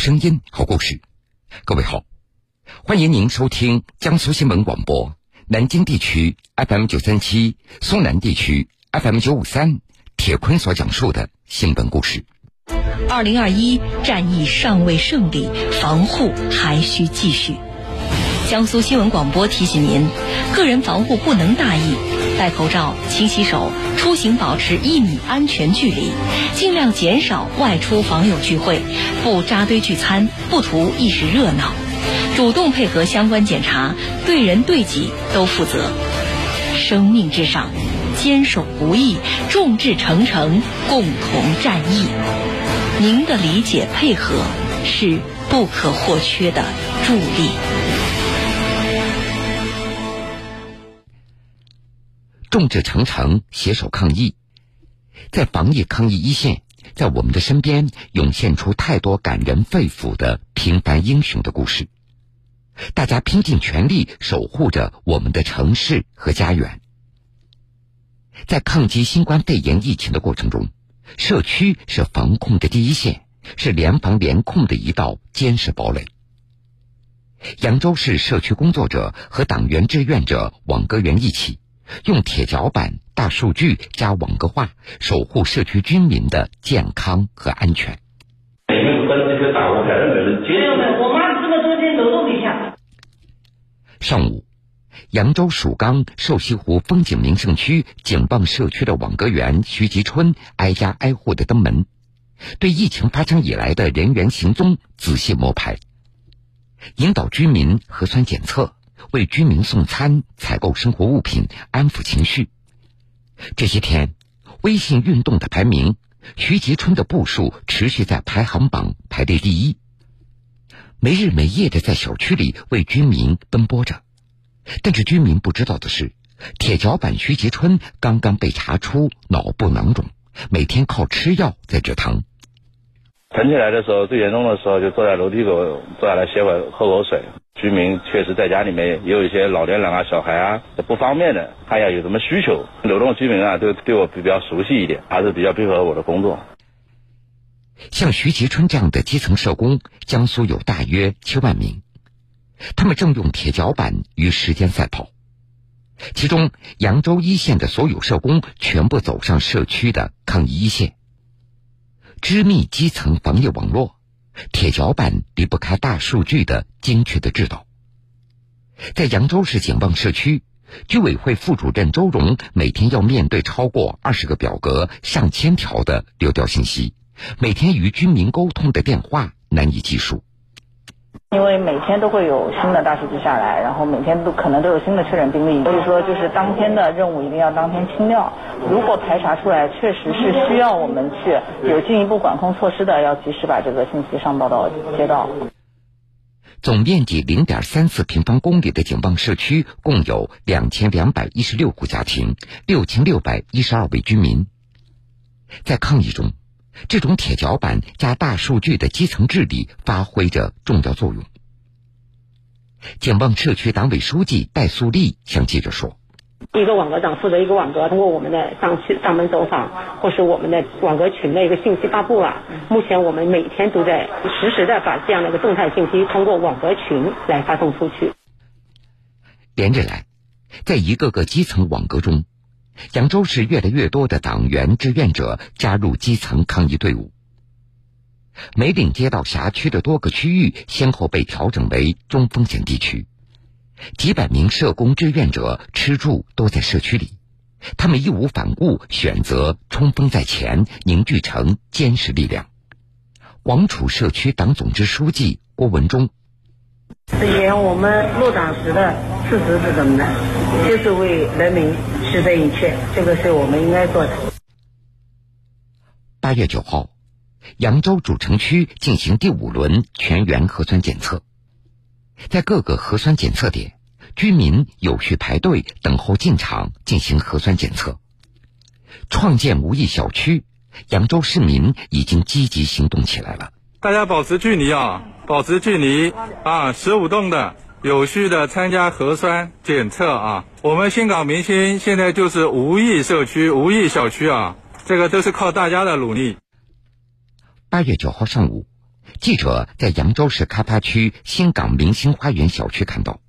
声音，好故事。各位好，欢迎您收听江苏新闻广播南京地区 FM937 松南地区 FM953 铁坤所讲述的新闻故事。2021战役尚未胜利，防护还需继续。江苏新闻广播提醒您，个人防护不能大意，戴口罩、勤洗手，出行保持1米安全距离，尽量减少外出访友聚会，不扎堆聚餐，不图一时热闹，主动配合相关检查，对人对己都负责。生命至上，坚守不易，众志成城，共同战役。您的理解配合是不可或缺的助力。众志成城，携手抗疫，在防疫抗疫一线，在我们的身边涌现出太多感人肺腑的平凡英雄的故事。大家拼尽全力守护着我们的城市和家园。在抗击新冠肺炎疫情的过程中，社区是防控的第一线，是联防联控的一道坚实堡垒。扬州市社区工作者和党员志愿者网格员一起，用铁脚板、大数据加网格化，守护社区居民的健康和安全。上午，扬州曙冈瘦西湖风景名胜区景旺社区的网格员徐吉春挨家挨户的登门，对疫情发生以来的人员行踪仔细摸排，引导居民核酸检测，为居民送餐、采购生活物品，安抚情绪。这些天，微信运动的排名，徐吉春的步数持续在排行榜排列第一，没日没夜的在小区里为居民奔波着。但是居民不知道的是，铁脚板徐吉春刚刚被查出脑部囊肿，每天靠吃药在止疼。疼起来的时候，最严重的时候就坐在楼梯口，坐下来歇会喝口水。居民确实在家里面也有一些老年人啊、小孩啊不方便的，他要有什么需求，流动居民啊都对我比较熟悉一点，还是比较配合我的工作。像徐吉春这样的基层社工，江苏有大约7万名，他们正用铁脚板与时间赛跑。其中，扬州一线的所有社工全部走上社区的抗疫一线。织密基层防疫网络，铁脚板离不开大数据的精确的指导。在扬州市景旺社区，居委会副主任周荣每天要面对超过20个表格、上千条的流调信息，每天与居民沟通的电话难以计数。因为每天都会有新的大数据下来，然后每天都可能都有新的确诊病例，所以说就是当天的任务一定要当天清掉。如果排查出来确实是需要我们去有进一步管控措施的，要及时把这个信息上报到街道。总面积0.34平方公里的景旺社区共有2216户家庭，6612位居民。在抗疫中，这种铁脚板加大数据的基层治理发挥着重要作用。景旺社区党委书记戴素丽向记者说，一个网格长负责一个网格，通过我们的上门走访或是我们的网格群的一个信息发布啊，目前我们每天都在实时的把这样的一个动态信息通过网格群来发送出去。连日来，在一个个基层网格中，扬州市越来越多的党员志愿者加入基层抗疫队伍。梅岭街道辖区的多个区域先后被调整为中风险地区，几百名社工志愿者吃住都在社区里，他们义无反顾选择冲锋在前，凝聚成坚实力量。黄楚社区党总支书记郭文忠，之前我们入党时的事实是什么呢？就是为人民施政一切，这个是我们应该做的。8月9号，扬州主城区进行第5轮全员核酸检测，在各个核酸检测点，居民有序排队等候进场进行核酸检测。创建无疫小区，扬州市民已经积极行动起来了。大家保持距离啊，保持距离啊，15栋的有序的参加核酸检测啊。我们新港民心现在就是无疫社区、无疫小区啊，这个都是靠大家的努力。8月9号上午，记者在扬州市开发区新港明星花园小区看到，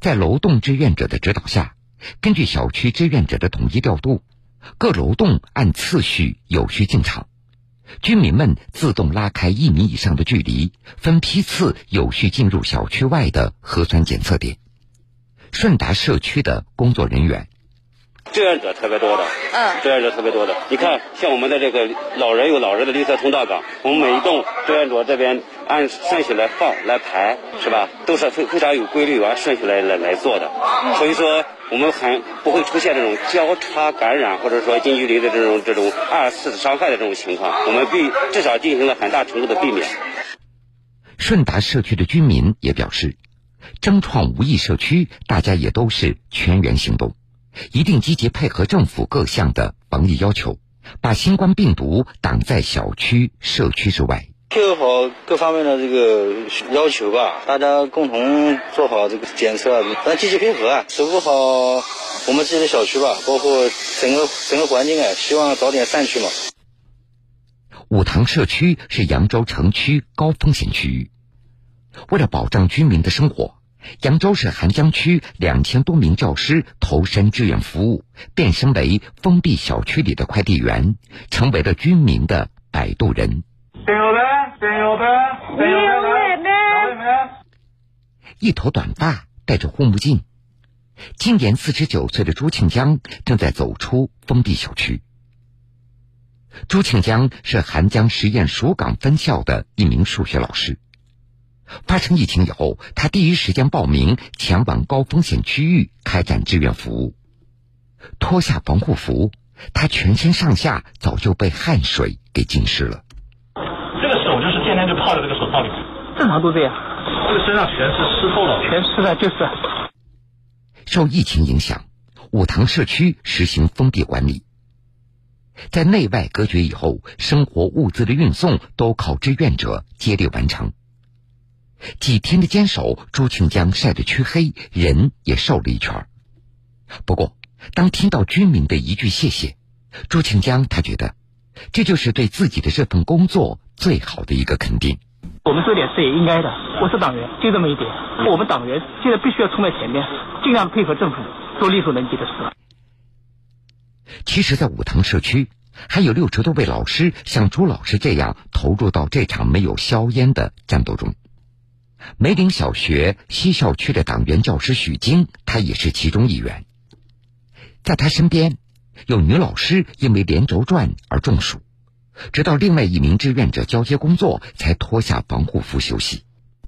在楼栋志愿者的指导下，根据小区志愿者的统一调度，各楼栋按次序有序进场，居民们自动拉开1米以上的距离，分批次有序进入小区外的核酸检测点。顺达社区的工作人员：志愿者特别多的。你看，像我们的这个老人有老人的绿色通道岗，我们每一栋志愿者这边按顺序来放来排，是吧？都是非常有规律，按顺序来做的。所以说，我们很不会出现这种交叉感染，或者说近距离的这种二次伤害的这种情况。我们至少进行了很大程度的避免。顺达社区的居民也表示，争创无疫社区，大家也都是全员行动。一定积极配合政府各项的防疫要求，把新冠病毒挡在小区、社区之外。配合好各方面的这个要求吧，大家共同做好这个检测，咱积极配合，守护好我们自己的小区吧，包括整个环境啊，希望早点散去嘛。五塘社区是扬州城区高风险区域，为了保障居民的生活，扬州市涵江区2000多名教师投身志愿服务，变身为封闭小区里的快递员，成为了居民的摆渡人。一头短发，戴着护目镜，今年49岁的朱庆江正在走出封闭小区。朱庆江是涵江实验蜀港分校的一名数学老师。发生疫情以后，他第一时间报名前往高风险区域开展志愿服务。脱下防护服，他全身上下早就被汗水给浸湿了。这个手就是天天就泡在这个手套里面，正常都这样。这个身上全是湿透了，全湿了就是。受疫情影响，五塘社区实行封闭管理。在内外隔绝以后，生活物资的运送都靠志愿者接力完成。几天的坚守，朱庆江晒得黢黑，人也瘦了一圈。不过当听到居民的一句谢谢，朱庆江他觉得这就是对自己的这份工作最好的一个肯定。我们做点事也应该的，我是党员，就这么一点。我们党员现在必须要冲在前面，尽量配合政府做力所能及的事。其实在五塘社区还有60多位老师像朱老师这样投入到这场没有硝烟的战斗中。梅岭小学西校区的党员教师许晶，他也是其中一员。在他身边有女老师因为连轴转而中暑，直到另外一名志愿者交接工作才脱下防护服休息。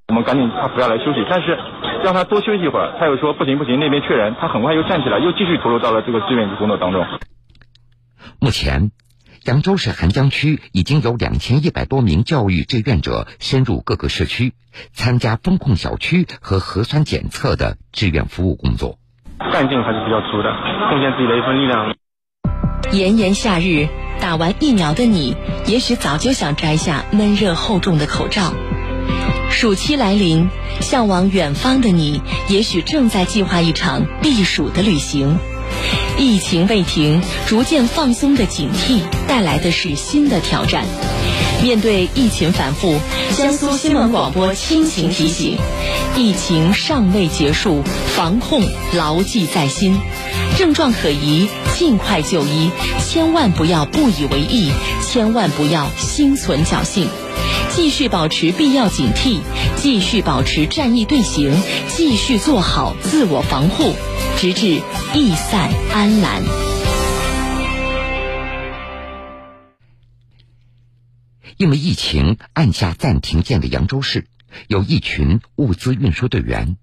我们赶紧他扶下来休息，但是让他多休息一会儿，他又说不行，那边确诊，他很快又站起来，又继续投入到了这个志愿工作当中。目前扬州市涵江区已经有2100多名教育志愿者深入各个社区，参加封控小区和核酸检测的志愿服务工作。干劲还是比较足的，贡献自己的一份力量。炎炎夏日，打完疫苗的你，也许早就想摘下闷热厚重的口罩。暑期来临，向往远方的你，也许正在计划一场避暑的旅行。疫情未停，逐渐放松的警惕带来的是新的挑战。面对疫情反复，江苏新闻广播亲情提醒：疫情尚未结束，防控牢记在心。症状可疑，尽快就医，千万不要不以为意，千万不要心存侥幸。继续保持必要警惕，继续保持战役队形，继续做好自我防护，直至疫散安然。因为疫情按下暂停键的扬州市，有一群物资运输队员，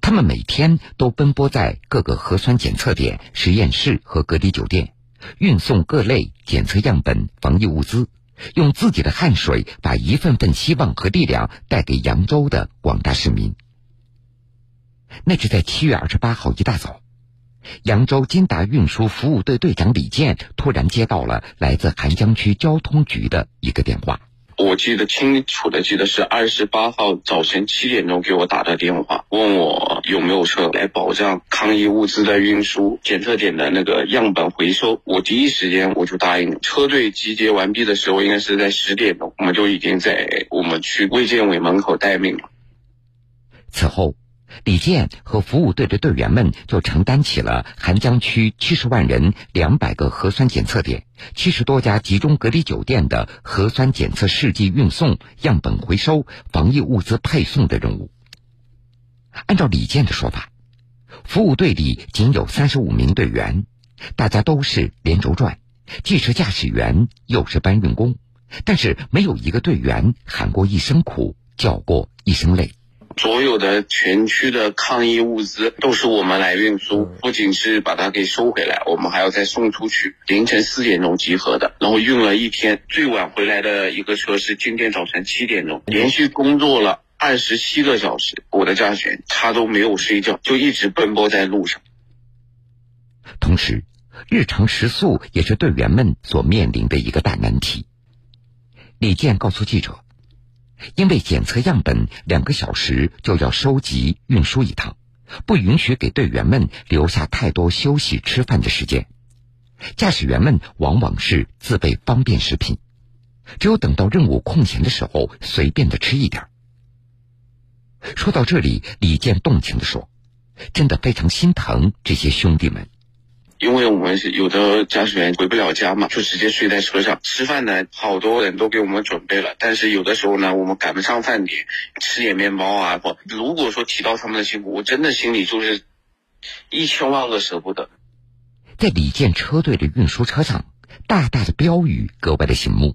他们每天都奔波在各个核酸检测点、实验室和隔离酒店，运送各类检测样本、防疫物资，用自己的汗水把一份份希望和力量带给扬州的广大市民。那是在7月28号一大早，扬州金达运输服务队队长李健突然接到了来自涵江区交通局的一个电话。我记得清楚的记得是28号早晨7点钟给我打的电话，问我有没有车来保障抗疫物资的运输，检测点的那个样本回收。我第一时间我就答应了。车队集结完毕的时候应该是在10点钟，我们就已经在我们区卫健委门口待命了。此后李健和服务队的队员们就承担起了涵江区70万人、200个核酸检测点、70多家集中隔离酒店的核酸检测试剂运送、样本回收、防疫物资配送的任务。按照李健的说法，服务队里仅有35名队员，大家都是连轴转，既是驾驶员又是搬运工，但是没有一个队员喊过一声苦，叫过一声累。所有的全区的抗疫物资都是我们来运输，不仅是把它给收回来，我们还要再送出去。凌晨4点钟集合的，然后运了一天，最晚回来的一个车是今天早晨7点钟，连续工作了27个小时，我的驾驶员他都没有睡觉，就一直奔波在路上。同时，日常食宿也是队员们所面临的一个大难题。李健告诉记者，因为检测样本2个小时就要收集运输一趟，不允许给队员们留下太多休息吃饭的时间。驾驶员们往往是自备方便食品，只有等到任务空闲的时候随便的吃一点。说到这里，李健动情地说，真的非常心疼这些兄弟们。因为我们是有的驾驶员回不了家嘛，就直接睡在车上。吃饭呢，好多人都给我们准备了，但是有的时候呢，我们赶不上饭点，吃点面包啊。如果说提到他们的辛苦，我真的心里就是1000万个舍不得。在李健车队的运输车上，大大的标语格外的醒目，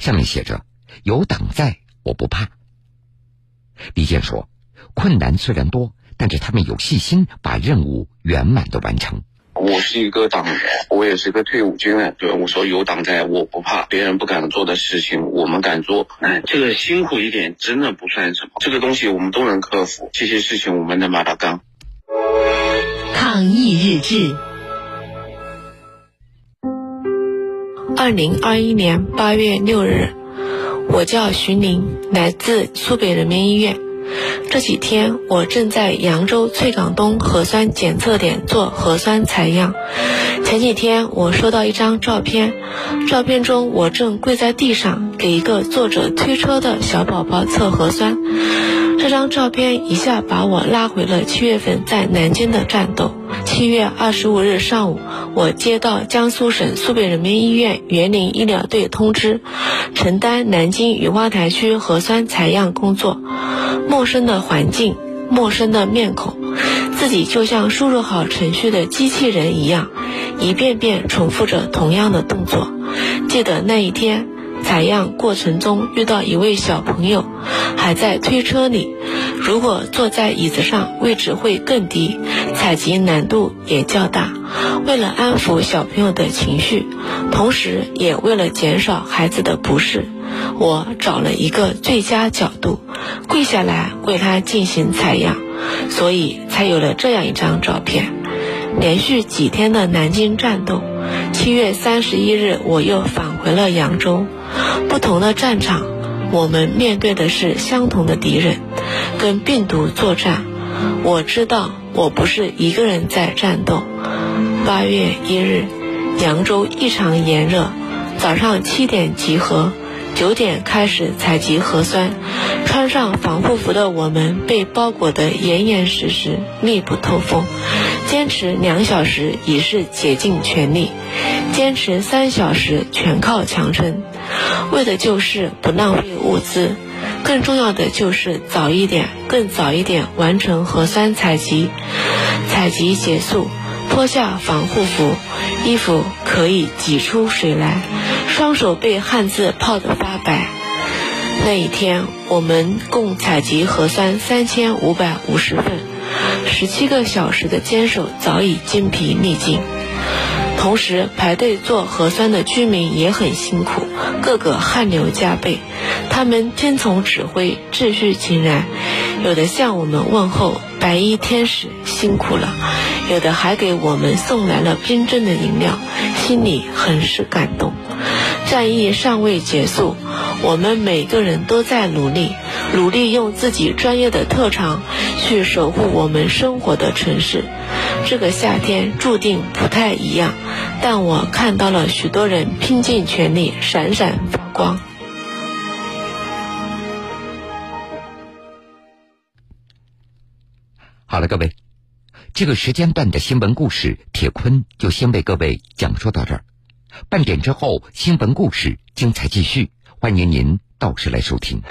上面写着“有党在，我不怕”。李健说，困难虽然多，但是他们有信心把任务圆满的完成。我是一个党员，我也是一个退伍军人。对，我说有党在，我不怕。别人不敢做的事情，我们敢做。这个辛苦一点真的不算什么，这个东西我们都能克服，这些事情我们能把它干。抗疫日志。2021年8月6日，我叫徐宁，来自苏北人民医院。这几天我正在扬州翠岗东核酸检测点做核酸采样。前几天我收到一张照片，照片中我正跪在地上给一个坐着推车的小宝宝测核酸。这张照片一下把我拉回了7月份在南京的战斗。7月25日上午，我接到江苏省苏北人民医院园林医疗队通知，承担南京雨花台区核酸采样工作。陌生的环境，陌生的面孔，自己就像输入好程序的机器人一样，一遍遍重复着同样的动作。记得那一天，采样过程中遇到一位小朋友，还在推车里。如果坐在椅子上，位置会更低，采集难度也较大。为了安抚小朋友的情绪，同时也为了减少孩子的不适，我找了一个最佳角度，跪下来为他进行采样，所以才有了这样一张照片。连续几天的南京战斗，7月31日我又返回了扬州。不同的战场，我们面对的是相同的敌人，跟病毒作战。我知道我不是一个人在战斗。8月1日，扬州异常炎热，早上7点集合，9点开始采集核酸。穿上防护服的我们被包裹得严严实实，密不透风。坚持2小时已是竭尽全力，坚持3小时全靠强撑。为的就是不浪费物资，更重要的就是更早一点完成核酸采集。采集结束，脱下防护服，衣服可以挤出水来，双手被汗渍泡得发白。那一天我们共采集核酸3550份，17个小时的坚守早已筋疲力尽。同时排队做核酸的居民也很辛苦，个个汗流浃背。他们听从指挥，秩序井然，有的向我们问候白衣天使辛苦了，有的还给我们送来了冰镇的饮料，心里很是感动。战役尚未结束，我们每个人都在努力用自己专业的特长去守护我们生活的城市。这个夏天注定不太一样，但我看到了许多人拼尽全力，闪闪发光。好了，各位，这个时间段的新闻故事铁坤就先为各位讲述到这儿。半点之后，新闻故事精彩继续，欢迎您到时来收听。